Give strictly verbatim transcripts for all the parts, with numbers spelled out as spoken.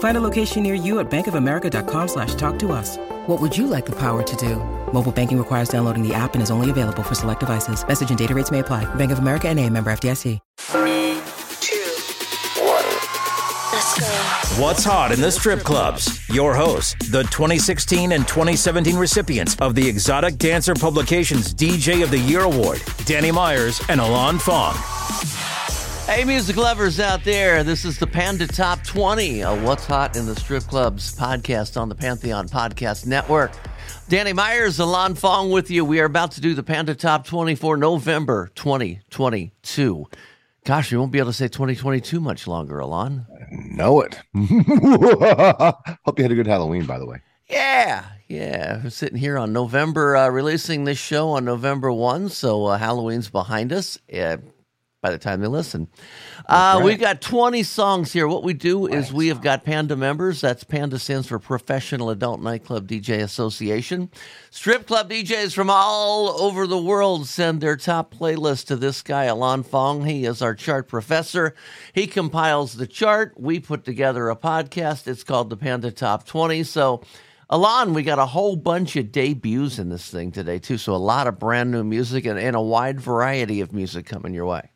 Find a location near you at bankofamerica.com slash talk to us. What would you like the power to do? Mobile banking requires downloading the app and is only available for select devices. Message and data rates may apply. Bank of America N A, member F D I C. Three, two, one. Let's go. What's hot in the strip clubs? Your hosts, the twenty sixteen and twenty seventeen recipients of the Exotic Dancer Publication's D J of the Year Award, Danny Myers and Alon Fong. Hey, music lovers out there, this is the Panda Top twenty, a What's Hot in the Strip Clubs podcast on the Pantheon Podcast Network. Danny Myers, Alon Fong with you. We are about to do the Panda Top twenty for November twenty twenty-two. Gosh, you won't be able to say twenty twenty-two much longer, Alon. I know it. Hope you had a good Halloween, by the way. Yeah, yeah. We're sitting here on November, uh, releasing this show on November first, so uh, Halloween's behind us. Yeah. By the time they listen, uh, right. We've got twenty songs here. What we do is right. We have got Panda members. That's Panda stands for Professional Adult Nightclub D J Association. Strip club D Js from all over the world send their top playlist to this guy, Alon Fong. He is our chart professor. He compiles the chart. We put together a podcast. It's called the Panda Top twenty. So, Alon, we got a whole bunch of debuts in this thing today, too. So a lot of brand new music and, and a wide variety of music coming your way.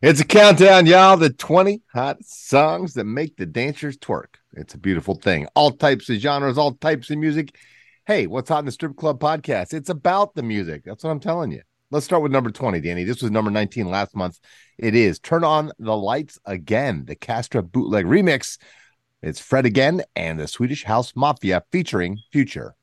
It's a countdown, y'all. The twenty hot songs that make the dancers twerk. It's a beautiful thing. All types of genres, all types of music. Hey, what's hot in the strip club podcast? It's about the music. That's what I'm telling you. Let's start with number twenty, Danny. This was number nineteen last month. It is Turn On the Lights Again, the Castra bootleg remix. It's Fred Again and the Swedish House Mafia featuring Future.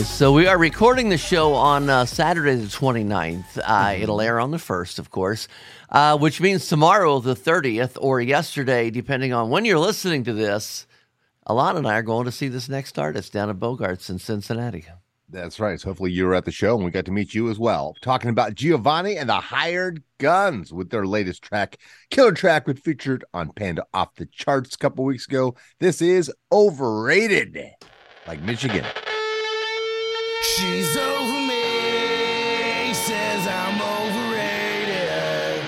So we are recording the show on uh, Saturday the twenty-ninth. Uh, mm-hmm. It'll air on the first, of course, uh, which means tomorrow the thirtieth or yesterday, depending on when you're listening to this, Alon and I are going to see this next artist down at Bogart's in Cincinnati. That's right. So hopefully you were at the show and we got to meet you as well. Talking about Giovanni and the Hired Guns with their latest track, Killer Track, which featured on Panda Off the Charts a couple weeks ago. This is Overrated, like Michigan. She's over me, says I'm overrated.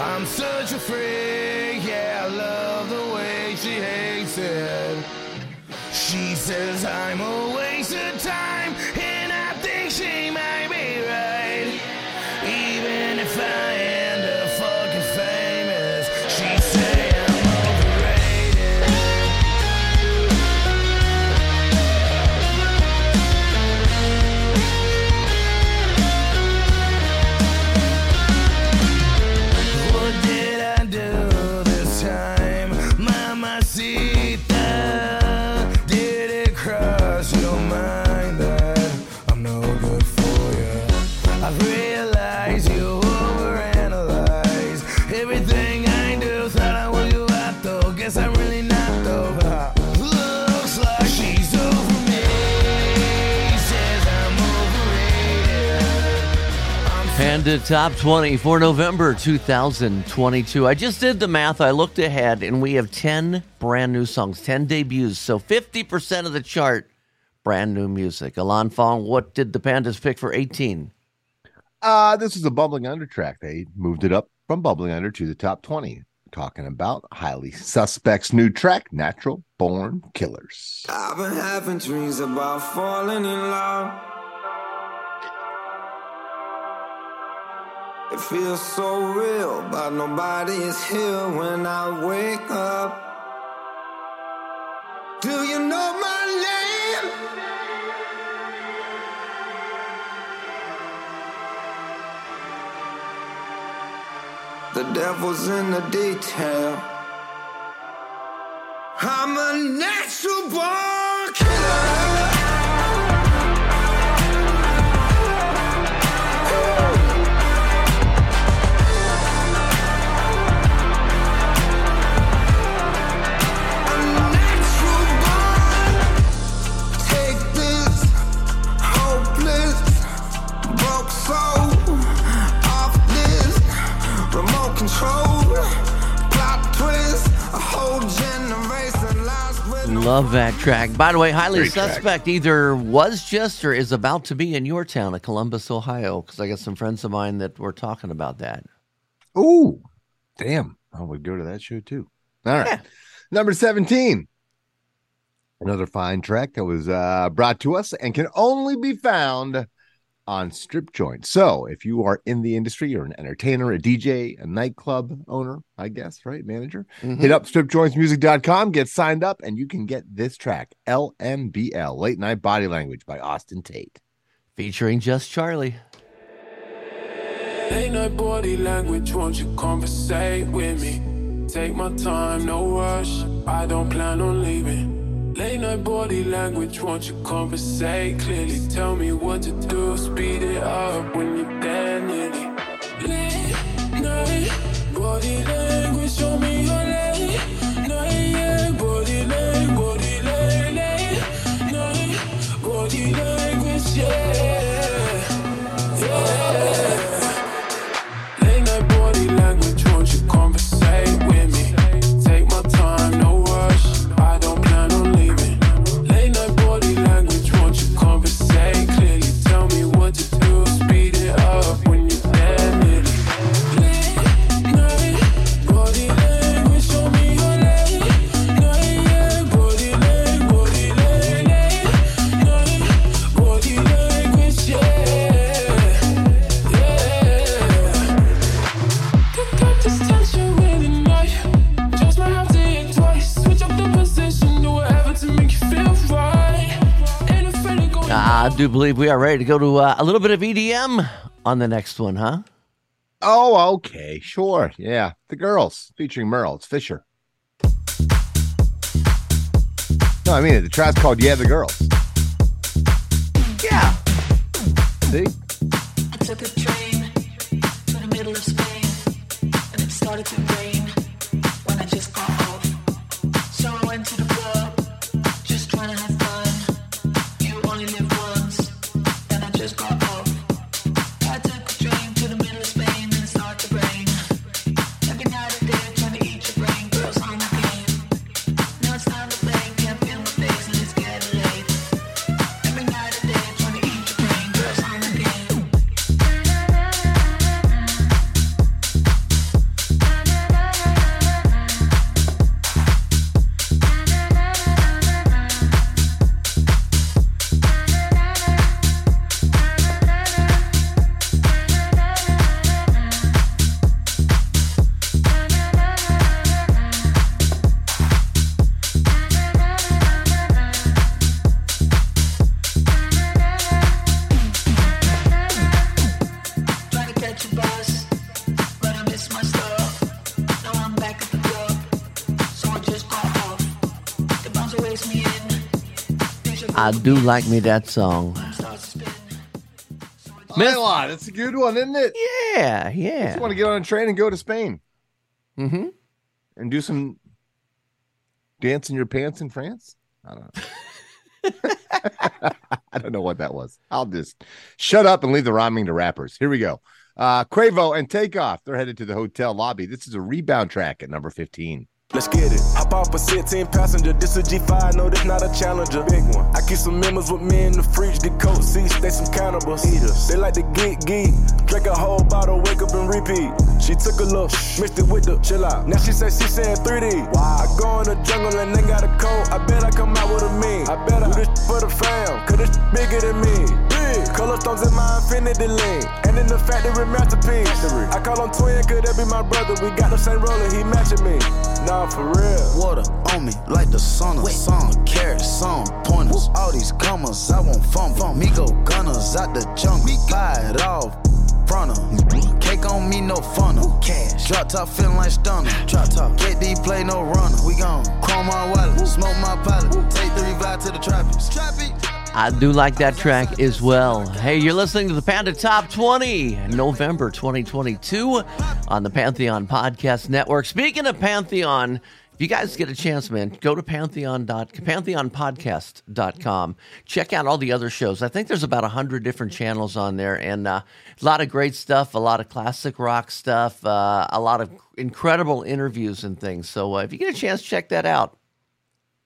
I'm such a freak, yeah, I love the way she hates it. She says I'm a waste of time, and I think she might be right. Even if I end up fucking famous, she says I'm overrated. Did it cross your mind that Panda Top twenty for November two thousand twenty-two. I just did the math. I looked ahead, and we have ten brand new songs, ten debuts. So fifty percent of the chart, brand new music. Alon Fong, what did the Pandas pick for eighteen? Uh, this is a Bubbling Under track. They moved it up from Bubbling Under to the top twenty. Talking about Highly Suspect's new track, Natural Born Killers. I've been having dreams about falling in love. It feels so real, but nobody is here when I wake up. Do you know my name? The devil's in the detail. I'm a natural born killer. Love that track. By the way, Highly Great Suspect track. Either was just or is about to be in your town of Columbus, Ohio, because I got some friends of mine that were talking about that. Oh, damn. I would go to that show too. All right. Yeah. Number seventeen. Another fine track that was uh, brought to us and can only be found on Strip Joint. So if you are in the industry, you're an entertainer, a D J, a nightclub owner, I guess, right? Manager, mm-hmm. Hit up strip joints music dot com, get signed up, and you can get this track, L M B L, Late Night Body Language by Austin Tate. Featuring Just Charlie. Late night body language, won't you conversate with me? Take my time, no rush, I don't plan on leaving. Late night body language, won't you conversate clearly? Tell me what to do, speed it up when you're there nearly. Late night body language, show me your late night body language, body language, late night body language, yeah, yeah. Late night body language, won't you conversate with me? Take my time, no rush, I don't plan on leaving. Late night body language, won't you conversate clearly? Tell me what to do, speed it up when you're there nearly. Late night body language, show me your late night body language, body language, body language, yeah, yeah. Pick up this tension with the night, just might have to hit twice. Switch up the position, do whatever to make you feel right. Ain't afraid of going. I do believe we are ready to go to uh, a little bit of E D M on the next one, huh? Oh, okay, sure, yeah. The Girls featuring Merle. It's Fisher. No, I mean it. The track's called "Yeah, the Girls." Yeah. See? I took a train to the middle of Spain, and it started to rain when I just got off. So I went to the club, just trying to have fun. You only live once, and I just got off. I took a train to the middle of Spain, and it started to rain. I've been out of there trying to eat your brain, girls on the game. Now it's time to play, can't feel my face, and it's getting late. I've been out of there trying to eat your brain, girls on the game. Trying to catch a bus, but I missed my stuff. Now I'm back at the club, so I just got off. The bouncer waves me in. I do like me that song. Starts to spin. So I just- Melon, it's a good one, isn't it? Yeah, I just yeah. want to get on a train and go to Spain Mm-hmm. and do some dance in your pants in France. I don't know. I don't know what that was. I'll just shut up and leave the rhyming to rappers. Here we go. Uh, Cravo and Takeoff, they're headed to the hotel lobby. This is a rebound track at number fifteen. Let's get it. Hop off a sixteen passenger. This a G five, no, this not a Challenger. Big one. I keep some members with me in the fridge. The coat seats, they some cannibals. Eaters. They like to geek geek. Drink a whole bottle, wake up and repeat. She took a look, mixed it with the chill out. Now she say she saying three D. Wow. I go in the jungle and they got a coat. I bet I come out with a mean. I bet I do this for the fam, cause this bigger than me. Big. Color stones in my infinity lane. And in the factory masterpiece. I call him twin, could that be my brother? We got the same roller, he matching me. Now for real. Water on me like the sun of sun, carrots, sun, pointers. Woo. All these commas, I want fun from me. Go gunners out the jungle, me buy it all front of mm-hmm. Cake on me, no funnel. Cash. Drop top feeling like stunner. Drop top. K D play no runner. We gon' chrome my wallet, Woo. Smoke my pilot, Woo. Take the revive to the trappies. I do like that track as well. Hey, you're listening to the Panda Top twenty, November twenty twenty-two on the Pantheon Podcast Network. Speaking of Pantheon, if you guys get a chance, man, go to pantheon dot pantheon podcast dot com. Check out all the other shows. I think there's about one hundred different channels on there, and uh, a lot of great stuff, a lot of classic rock stuff, uh, a lot of incredible interviews and things. So uh, if you get a chance, check that out.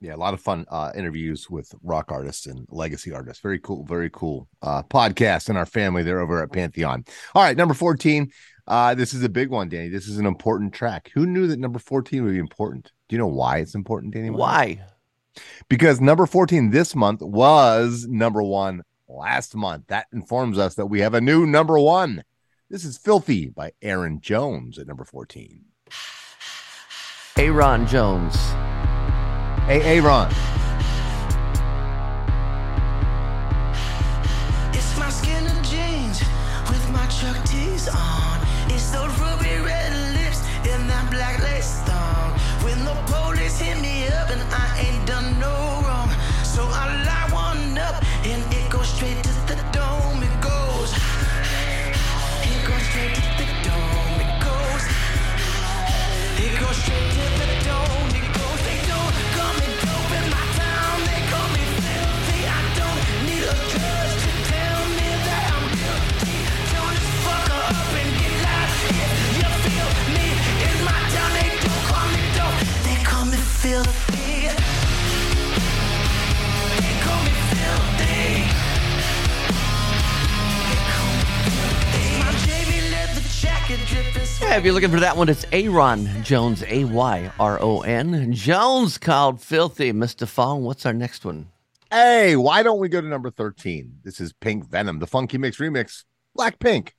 Yeah, a lot of fun uh, interviews with rock artists and legacy artists. Very cool, very cool uh, podcast in our family. They're over at Pantheon. All right, number fourteen. Uh, this is a big one, Danny. This is an important track. Who knew that number fourteen would be important? Do you know why it's important, Danny? Why? Because number fourteen this month was number one last month. That informs us that we have a new number one. This is Filthy by Ayron Jones at number fourteen. Ayron Jones. Hey, Ayron. It's my skin and jeans with my Chuck T's on. It's those ruby red lips and that black lace thong. When the police hit me up and I ain't done no wrong, so I light one up and it goes straight to the dome. It goes, it goes straight to the dome. It goes, it goes straight to the dome. It goes. They don't call me dope in my town. They call me filthy. I don't need a judge to tell me that I'm guilty. Don't just fuck up and get lost if you feel me. In my town, they don't call me dope. They call me filthy. They call me filthy. They call me filthy. My J B leather jacket dripping. Yeah, if you're looking for that one, it's Ayron Jones, A Y R O N. Jones called Filthy. Mister Fong, what's our next one? Hey, why don't we go to number thirteen? This is Pink Venom, the Funky Mix Remix, Black Pink.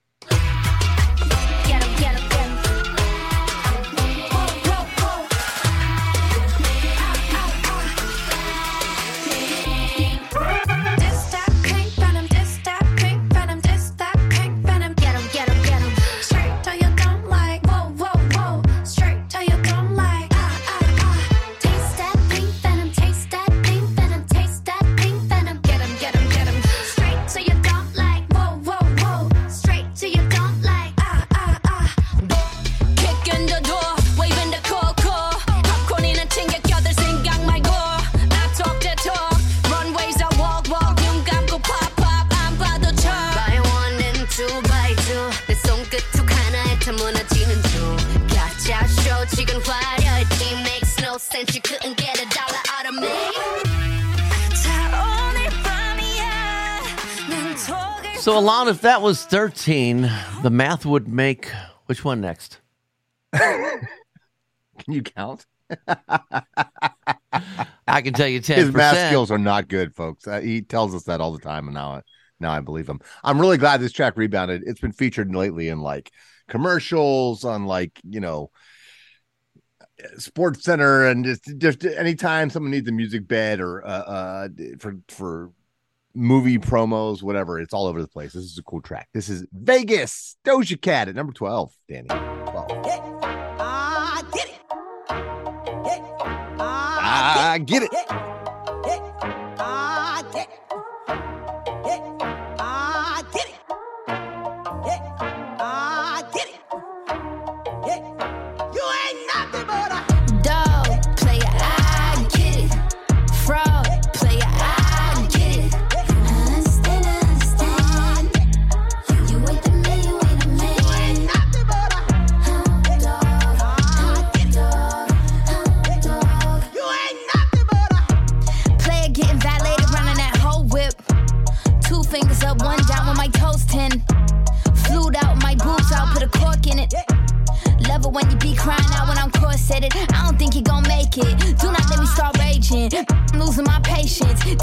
Since you couldn't get a dollar out of me. So, Alon, if that was thirteen, the math would make which one next? Can you count? I can tell you ten percent. His math skills are not good, folks. Uh, he tells us that all the time, and now I, now I believe him. I'm really glad this track rebounded. It's been featured lately in, like, commercials, on, like, you know, Sports Center, and just, just anytime someone needs a music bed or uh, uh for for movie promos, whatever, it's all over the place. This is a cool track. This is Vegas, Doja Cat at number twelve. Danny, twelve. Yeah, I get it. Yeah, I get it. Yeah.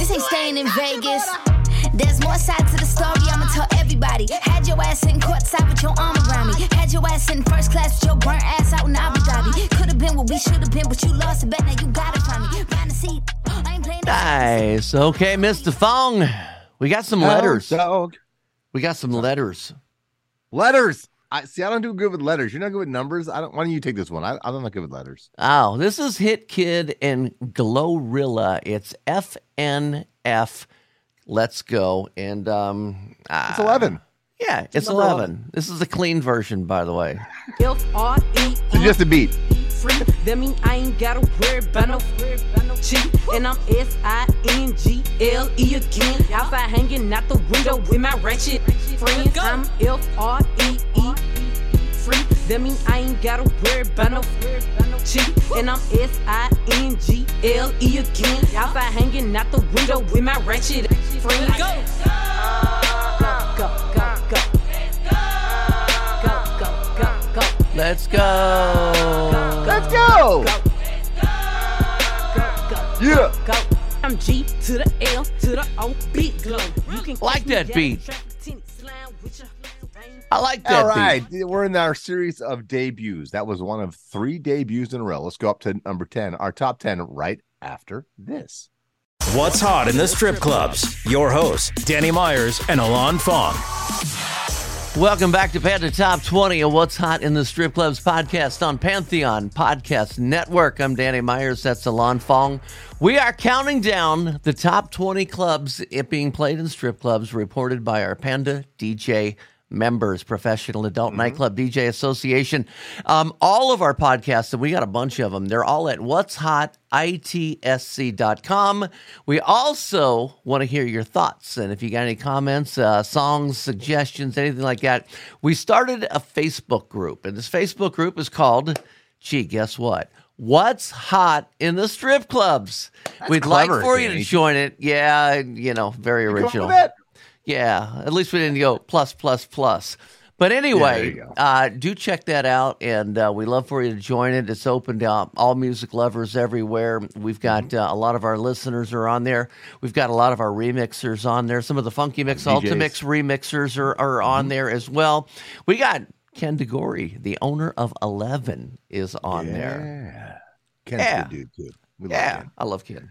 This ain't staying in Vegas. There's more side to the story, I'ma tell everybody. Had your ass in courtside with your arm around me. Had your ass in first class with your burnt ass out in Abu Dhabi. Could've been what we should've been, but you lost the bet, now you gotta find me. Find a seat, I ain't playing. Nice, okay, Mister Fong. We got some letters. Oh, dog. We got some letters. Letters! I see, I don't do good with letters. You're not good with numbers. I don't. Why don't you take this one? I, I'm not good with letters. Oh, this is Hit Kid and GloRilla. It's F N F. Let's go. And um, it's eleven. Yeah, it's, it's eleven. eleven. This is the clean version, by the way. Built R E E. So just a beat. Free. That mean I ain't gotta worry about no cheat. And I'm S I N G L E again. I'll find hanging out the window with my wretched friends. I'm F R E E. Free. That mean I ain't gotta worry about no cheat. And I'm S I N G L E again. I'll find hanging out the window with my wretched friends. Go, go, go, go. Go, go, go, go. Let's go. Let's go! Go, go, go, yeah! Go. I'm G to the L to the O beat glow. You can like that beat. I like that. All right, beat. We're in our series of debuts. That was one of three debuts in a row. Let's go up to number ten. Our top ten right after this. What's hot in the strip clubs? Your hosts, Danny Myers and Alon Fong. Welcome back to Panda Top twenty and What's Hot in the Strip Clubs podcast on Pantheon Podcast Network. I'm Danny Myers. That's Alon Fong. We are counting down the top twenty clubs being played in strip clubs reported by our Panda D J members, Professional Adult mm-hmm. Nightclub D J Association. Um, all of our podcasts, and we got a bunch of them, they're all at what's hot I T S C dot com. We also want to hear your thoughts, and if you got any comments, uh, songs, suggestions, anything like that. We started a Facebook group, and this Facebook group is called, gee, guess what? What's Hot in the Strip Clubs. That's We'd clever, like for dude. You to join it. Yeah, you know, very you original. Yeah, at least we didn't go plus, plus, plus. But anyway, yeah, uh, do check that out, and uh, we love for you to join it. It's open to uh, all music lovers everywhere. We've got uh, a lot of our listeners are on there. We've got a lot of our remixers on there. Some of the Funky Mix, D Js. Ultimix remixers are, are on mm-hmm. there as well. We got Ken DeGorey, the owner of eleven, is on yeah. there. Ken's yeah. the dude, too. We love yeah, Ken. I love Ken.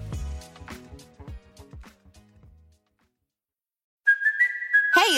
Hey,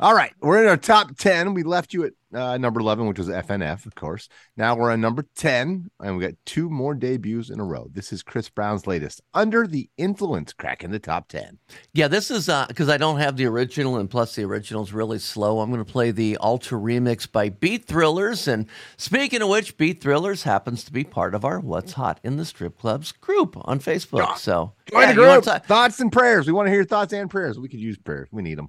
All right, we're in our top ten. We left you at uh, number eleven, which was F N F, of course. Now we're on number ten, and we got two more debuts in a row. This is Chris Brown's latest, Under the Influence, cracking the top ten. Yeah, this is because uh, I don't have the original, and plus the original's really slow. I'm going to play the Alter Remix by Beat Thrillers. And speaking of which, Beat Thrillers happens to be part of our What's Hot in the Strip Clubs group on Facebook. So join yeah, the group. To- thoughts and prayers. We want to hear your thoughts and prayers. We could use prayers. We need them.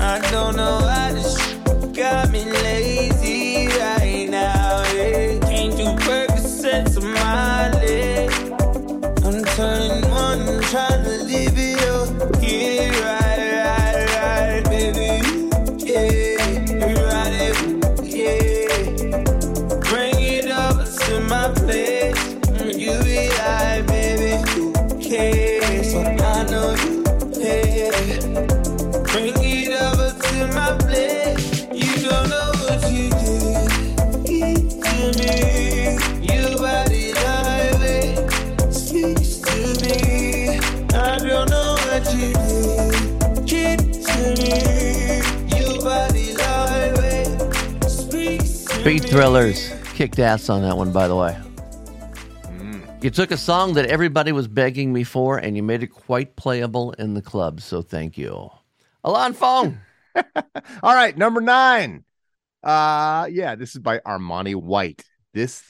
I don't know why this shit got me lazy right now, yeah. Can't do perfect sets of my leg. I'm turning one and trying to leave it up. Yeah, right, right, right, baby. Yeah, right, it, yeah. Bring it up to my place. You be like, baby, who cares? So I know you care. Bring it over to my place. You don't know what you did to me. Your body lightweight speaks to me. I don't know what you did to me. Your body lightweight speaks to me. Beat Thrillers kicked ass on that one, by the way. You took a song that everybody was begging me for, and you made it quite playable in the club, so thank you. Alon Fong. All right, number nine. Uh, yeah, this is by Armani White. This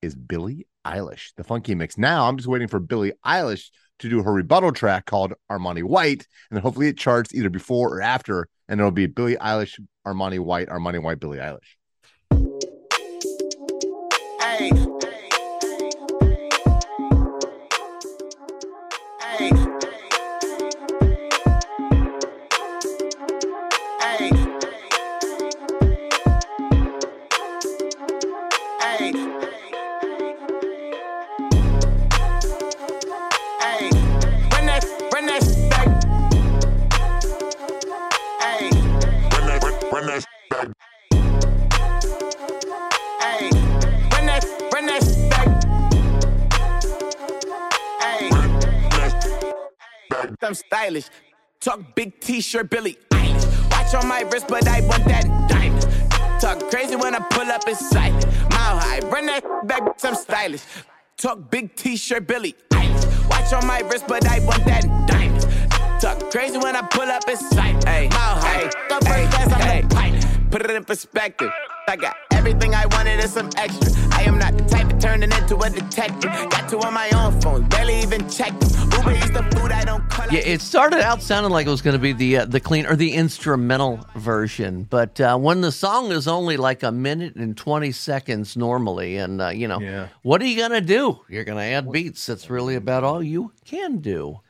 is Billie Eilish, the funky mix. Now I'm just waiting for Billie Eilish to do her rebuttal track called Armani White, and then hopefully it charts either before or after, and it'll be Billie Eilish, Armani White, Armani White, Billie Eilish. Hey. I'm stylish. Talk big t-shirt, Billie Eilish. Watch on my wrist, but I want that diamond. Talk crazy when I pull up inside it. Mile high, run that back, I'm stylish. Talk big t-shirt, Billie Eilish. Watch on my wrist, but I want that diamond. Talk crazy when I pull up inside it. Mile high, the first class, I'm the pilot. Put it in perspective. I got everything I wanted and some extra. I am not the type of turning into a detective. Got two on my own phone, barely even checked them. Uber eats the food I don't call. Yeah, it started out sounding like it was going to be the uh, the clean or the instrumental version, but uh, when the song is only like a minute and twenty seconds normally, and uh, you know, yeah. What are you gonna do? You're gonna add beats. That's really about all you can do.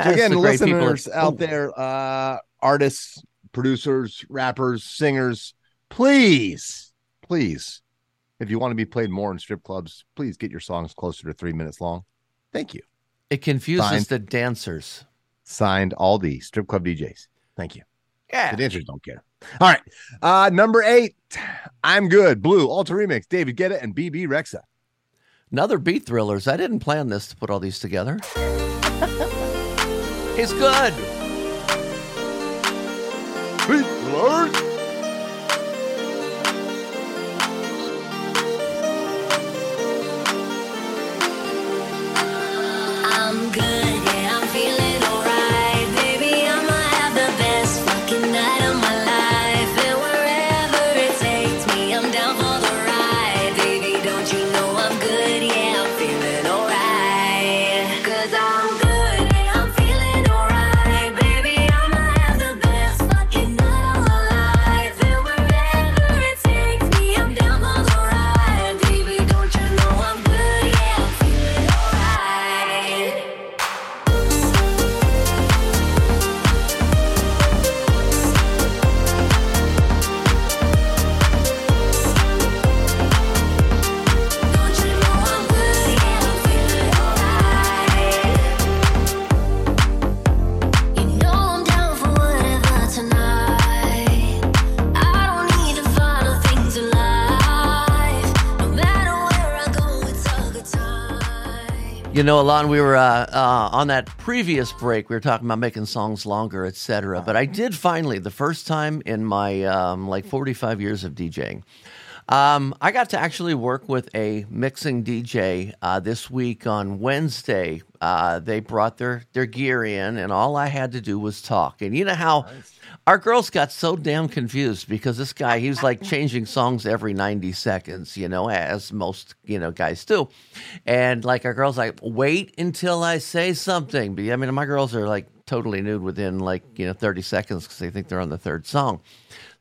So again, listeners at- out oh. there, uh, artists, producers, rappers, singers, please, please. If you want to be played more in strip clubs, please get your songs closer to three minutes long. Thank you. It confuses signed, the dancers. Signed all the strip club D Js. Thank you. Yeah. The dancers don't care. All right. Uh, number eight, I'm Good. Blue, Alter Remix, David Guetta, and Bebe Rexha. Another Beat Thrillers. I didn't plan this to put all these together. It's good. Beat Thrillers. You know, Alon, we were uh, uh, on that previous break, we were talking about making songs longer, et cetera. But I did finally, the first time in my um, like forty-five years of DJing, um, I got to actually work with a mixing D J uh, this week on Wednesday. Uh, they brought their, their gear in, and all I had to do was talk. And you know how nice. Our girls got so damn confused because this guy, he was like changing songs every ninety seconds, you know, as most, you know, guys do. And like our girls like, wait until I say something. But I mean, my girls are like totally nude within like, you know, thirty seconds because they think they're on the third song.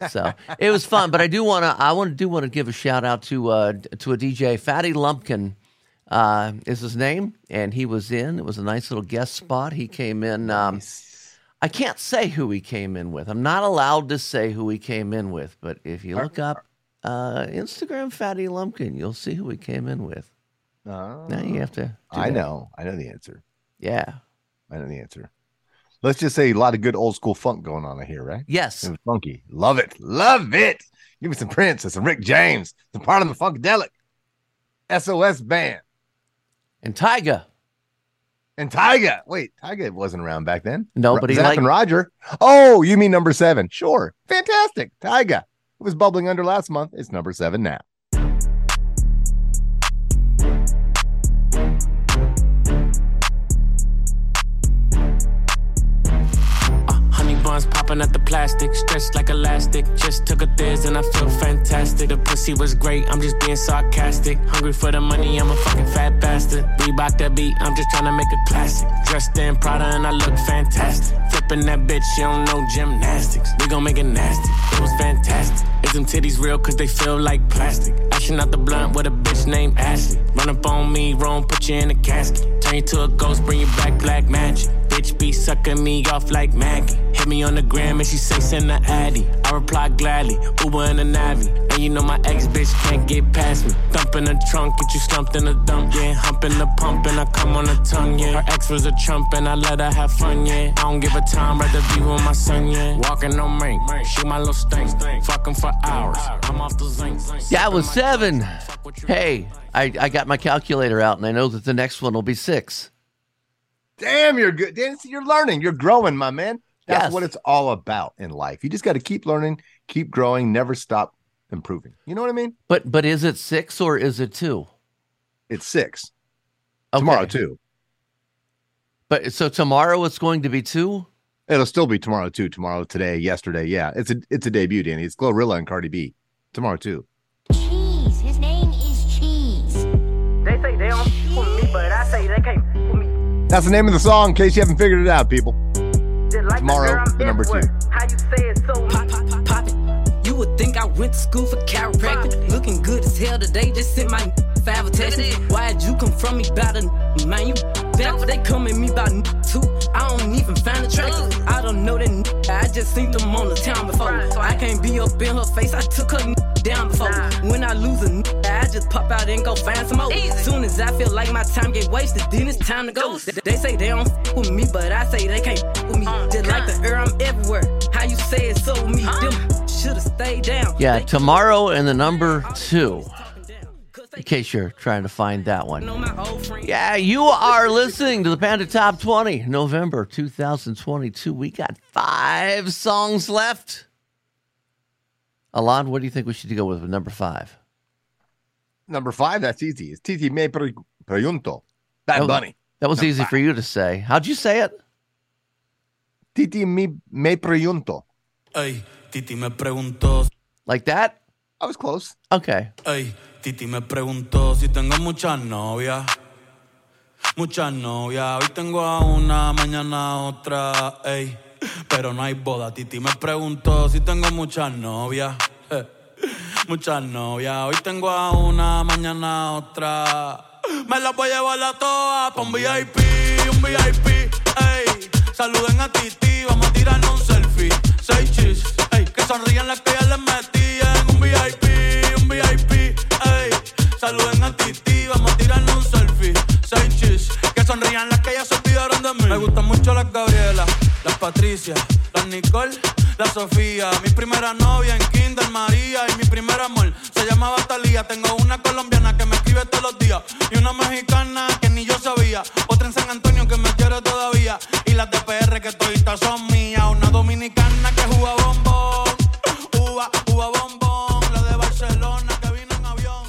So it was fun. But I do want to, I want to do want to give a shout out to, uh, to a D J, Fatty Lumpkin. Uh, is his name, and he was in. It was a nice little guest spot. He came in. Um, nice. I can't say who he came in with. I'm not allowed to say who he came in with, but if you look up uh, Instagram Fatty Lumpkin, you'll see who he came in with. Uh, now you have to. I that. know. I know the answer. Yeah. I know the answer. Let's just say a lot of good old school funk going on here, right? Yes. It was funky. Love it. Love it. Give me some Prince and some Rick James, some part of the Funkadelic, S O S Band. And Tyga. And Tyga. Wait, Tyga wasn't around back then. No, but he Zapp liked... and Roger. Oh, you mean number seven. Sure. Fantastic. Tyga. It was bubbling under last month. It's number seven now. Popping at the plastic, stretched like elastic. Just took a thiz and I feel fantastic. The pussy was great, I'm just being sarcastic. Hungry for the money, I'm a fucking fat bastard. Reebok that beat, I'm just trying to make a classic. Dressed in Prada and I look fantastic. Flipping that bitch, you don't know gymnastics. We gon' make it nasty, it was fantastic. Is them titties real, cause they feel like plastic. Ashing out the blunt with a bitch named Ashley. Run up on me, wrong, put you in a casket. Turn you to a ghost, bring you back black magic. Bitch be sucking me off like Maggie. Hit me on the gram and she say send the Addy. I reply gladly, Uber and a Navi. And you know my ex bitch can't get past me. Thumping the trunk, get you slumped in the dump, yeah. Humping the pump and I come on the tongue, yeah. Her ex was a chump and I let her have fun, yeah. I don't give a time, rather be with my son, yeah. Walking on me, shoot my little stink, fucking for hours. I'm off the zinc. That was seven. Hey, I, I got my calculator out and I know that the next one will be six. Damn, you're good. You're learning. You're growing, my man. That's yes. what it's all about in life. You just got to keep learning, keep growing, never stop improving. You know what I mean? But but is it six or is it two? It's six. Okay. Tomorrow, two. But so tomorrow it's going to be two? It'll still be tomorrow, two. Tomorrow, today, yesterday. Yeah, it's a it's a debut, Danny. It's GloRilla and Cardi B. Tomorrow, too. Cheese. His name is Cheese. They say they don't with me, but I say they can't. That's the name of the song, in case you haven't figured it out, people. Like tomorrow, the, the number two. How you say it so pop, pop, pop, pop it. You would think I went to school for chiropractic. Looking good as hell today, just sent my five attachments. Why'd you come from me about a man? You back, they come at me about two. I don't even find the track. I don't know that I just seen them on the town before. I can't be up in her face, I took her down before. When I lose a I just pop out and go find some more. Soon as I feel like my time get wasted, then it's time to go. They say they don't f with me, but I say they can't f with me. Just like the air, I'm everywhere. How you say it so me? Them should've stayed down. Yeah, tomorrow and the number two. In case you're trying to find that one. Yeah, you are listening to the Panda Top twenty, November two thousand twenty-two. We got five songs left. Alon, what do you think we should go with, with number five? Number five, that's easy. It's Titi Me Pregunto. Bad Bunny. That was easy for you to say. How'd you say it? Titi Me Pregunto. Ay, Titi Me Pregunto. Like that? I was close. Okay. Ay, Titi me preguntó si tengo muchas novias. Muchas novias. Hoy tengo a una, mañana a otra. Ey, pero no hay boda. Titi me preguntó si tengo muchas novias. Eh, muchas novias. Hoy tengo a una, mañana a otra. Me las voy a llevar a todas pa' un V I P, un V I P. Ey, saluden a Titi, vamos a tirarnos un selfie. Seis chis, ey, que sonrían las que ya les metí. V I P, un V I P, ey. Saluden a Titi, vamos a tirarnos un selfie. Seis chis, que sonrían las que ya se olvidaron de mí. Me gustan mucho las Gabriela, las Patricia, las Nicole, la Sofía. Mi primera novia en Kinder María y mi primer amor se llamaba Talía. Tengo una colombiana que me escribe todos los días y una mexicana que ni yo sabía. María, otra en San Antonio que me quiere todavía, y las de P R que toditas son mías, una dominicana que juega bombón, uva, uva bombón, la de Barcelona que vino en avión,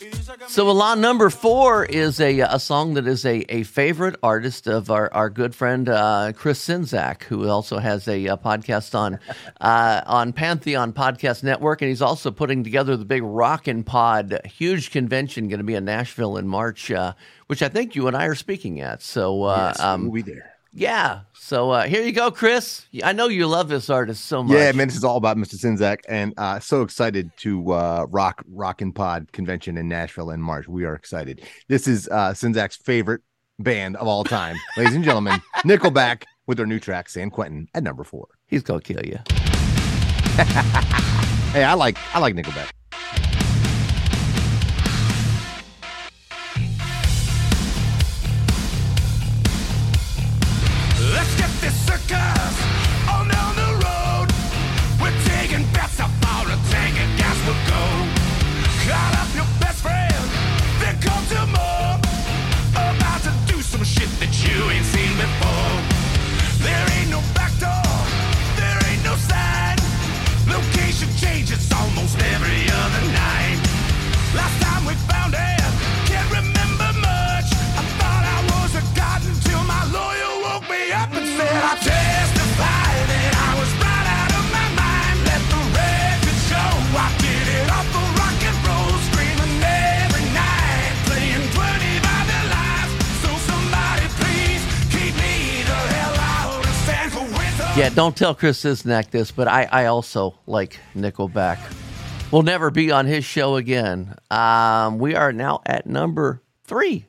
y dice que... So, la number four is a, a song that is a, a favorite artist of our, our good friend uh, Chris Sinzak, who also has a, a podcast on uh, on Pantheon Podcast Network, and he's also putting together the big Rockin' Pod, huge convention going to be in Nashville in March, uh, which I think you and I are speaking at. So uh, yes, um, we'll be there. Yeah. So uh, here you go, Chris. I know you love this artist so much. Yeah, man, this is all about Mister Sinzak, and uh, so excited to uh, rock Rockin' Pod convention in Nashville in March. We are excited. This is uh, Sinzak's favorite band of all time. Ladies and gentlemen, Nickelback with their new track, San Quentin, at number four. He's going to kill you. Hey, I like I like Nickelback. Yeah, don't tell Chris Sinzak this, but I, I also like Nickelback. We'll never be on his show again. Um, we are now at number three.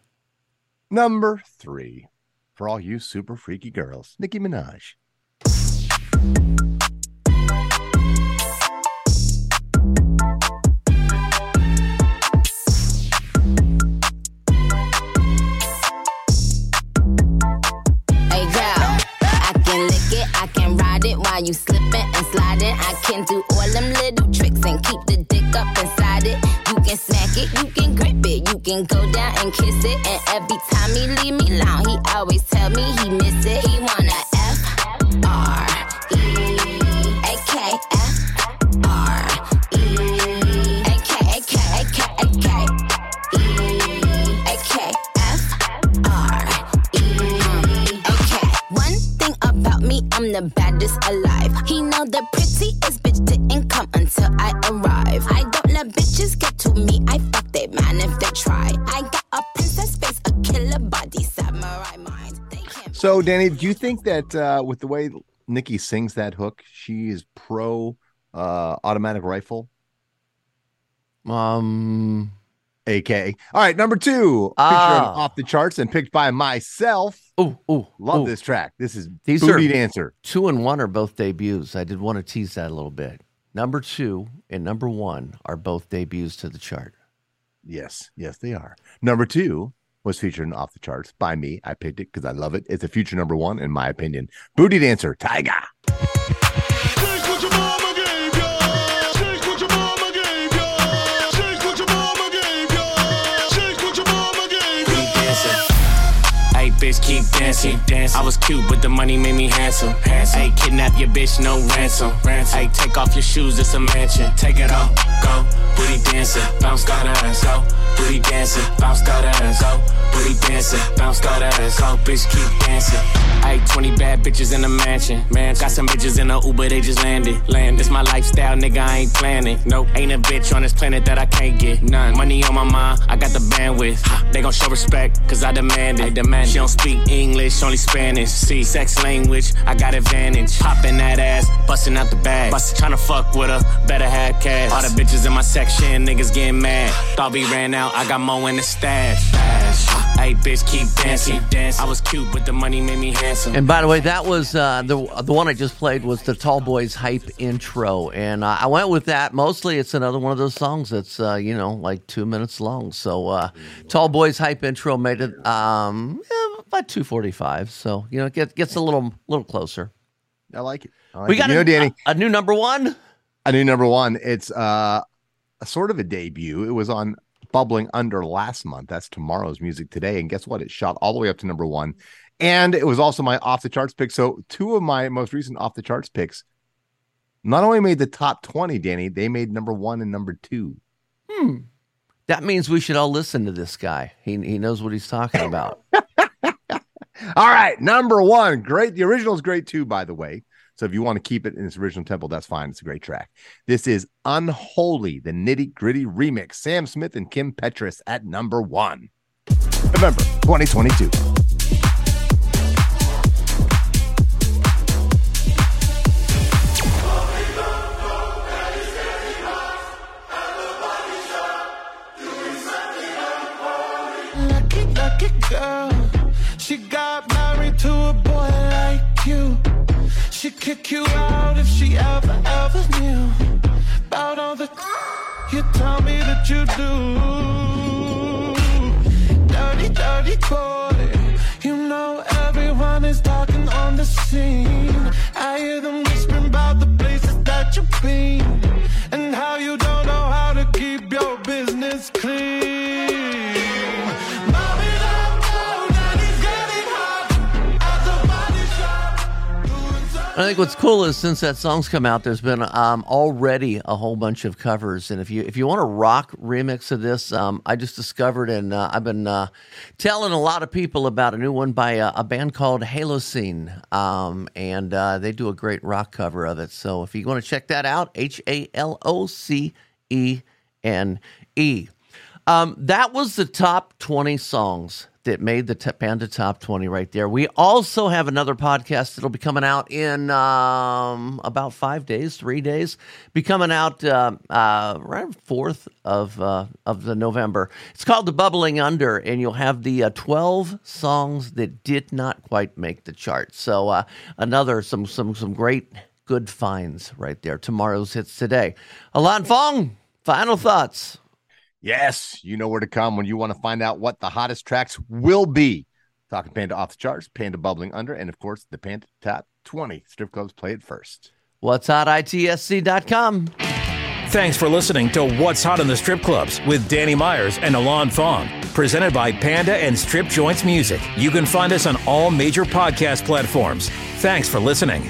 Number three. For all you super freaky girls, Nicki Minaj. While you slipping and sliding, I can do all them little tricks and keep the dick up inside it. You can smack it, you can grip it, you can go down and kiss it. And every time he leave me alone, he always tell me he miss it. He wanna F R E A K F R E A K A K A K A K E A K F R E A K. One thing about me, I'm the baddest alive. He know the prettiest bitch didn't come until I arrive. I don't let bitches get to me. I fuck they man if they try. I got a princess face, a killer body, samurai mind. They can't. So, Danny, do you think that uh, with the way Nicki sings that hook, she is pro uh, automatic rifle? Um, A K. All right, number two, ah. Off the charts and picked by myself. Oh, oh, love ooh. This track. This is These Booty are, Dancer. Two and one are both debuts. I did want to tease that a little bit. Number two and number one are both debuts to the chart. Yes, yes, they are. Number two was featured in Off the Charts by me. I picked it because I love it. It's a future number one, in my opinion. Booty Dancer, Tyga. Bitch, keep dancing. keep dancing. I was cute, but the money made me handsome. handsome. Ay, kidnap your bitch, no ransom. ransom. Ay, take off your shoes, it's a mansion. Take it off, go, booty dancer, bounce that ass, go, booty dancer, bounce that ass, go, booty dancer, bounce that ass, go, bitch, keep dancing. Ay, twenty bad bitches in a mansion. Man, got some bitches in a Uber, they just landed. Land, it's my lifestyle, nigga, I ain't planning. Nope, ain't a bitch on this planet that I can't get. None, money on my mind, I got the bandwidth. They gon' show respect, cause I demand it. I demand it. Speak English, only Spanish. See, sex language, I got advantage. Popping that ass, busting out the bag. Bustin', trying to fuck with her, better have cash. All the bitches in my section, niggas getting mad. Thought we ran out, I got more in the stash. Hey, bitch, keep dancing. I was cute, but the money made me handsome. And by the way, that was uh, the the one I just played was the Tall Boys hype intro, and uh, I went with that. Mostly, it's another one of those songs that's uh, you know like two minutes long. So, uh, Tall Boys hype intro made it. Um, yeah, about two forty-five, so you know it gets, gets a little little closer. I like it. I like we got it. A, you know, Danny, a, a new number one. A new number one. It's uh, a sort of a debut. It was on bubbling under last month. That's Tomorrow's Music Today. And guess what? It shot all the way up to number one. And it was also my off the charts pick. So two of my most recent off the charts picks not only made the top twenty, Danny, they made number one and number two. Hmm. That means we should all listen to this guy. He he knows what he's talking about. All right. Number one. Great. The original is great too, by the way. So if you want to keep it in its original tempo, that's fine. It's a great track. This is Unholy, the Nitty Gritty remix. Sam Smith and Kim Petras at number one. November twenty twenty-two. She got married to a boy like you. She'd kick you out if she ever, ever knew about all the you tell me that you do. Dirty, dirty boy. You know everyone is talking on the scene. I hear them whispering about the places that you've been and how you don't know how to keep your business clean. I think what's cool is since that song's come out, there's been um, already a whole bunch of covers. And if you if you want a rock remix of this, um, I just discovered and uh, I've been uh, telling a lot of people about a new one by a, a band called Halocene. Um, and uh, they do a great rock cover of it. So if you want to check that out, H A L O C E N E. Um, that was the top twenty songs that made the t- Panda Top twenty right there. We also have another podcast that'll be coming out in um, about five days, three days. Be coming out uh, uh, around fourth of uh, of the November. It's called The Bubbling Under, and you'll have the uh, twelve songs that did not quite make the chart. So uh, another some some some great good finds right there. Tomorrow's hits today. Alan Fong, final thoughts. Yes, you know where to come when you want to find out what the hottest tracks will be. Talking Panda Off the Charts, Panda Bubbling Under, and, of course, the Panda Top twenty. Strip clubs play it first. What's Hot I T S C dot com. Thanks for listening to What's Hot in the Strip Clubs with Danny Myers and Alon Fong, presented by Panda and Strip Joints Music. You can find us on all major podcast platforms. Thanks for listening.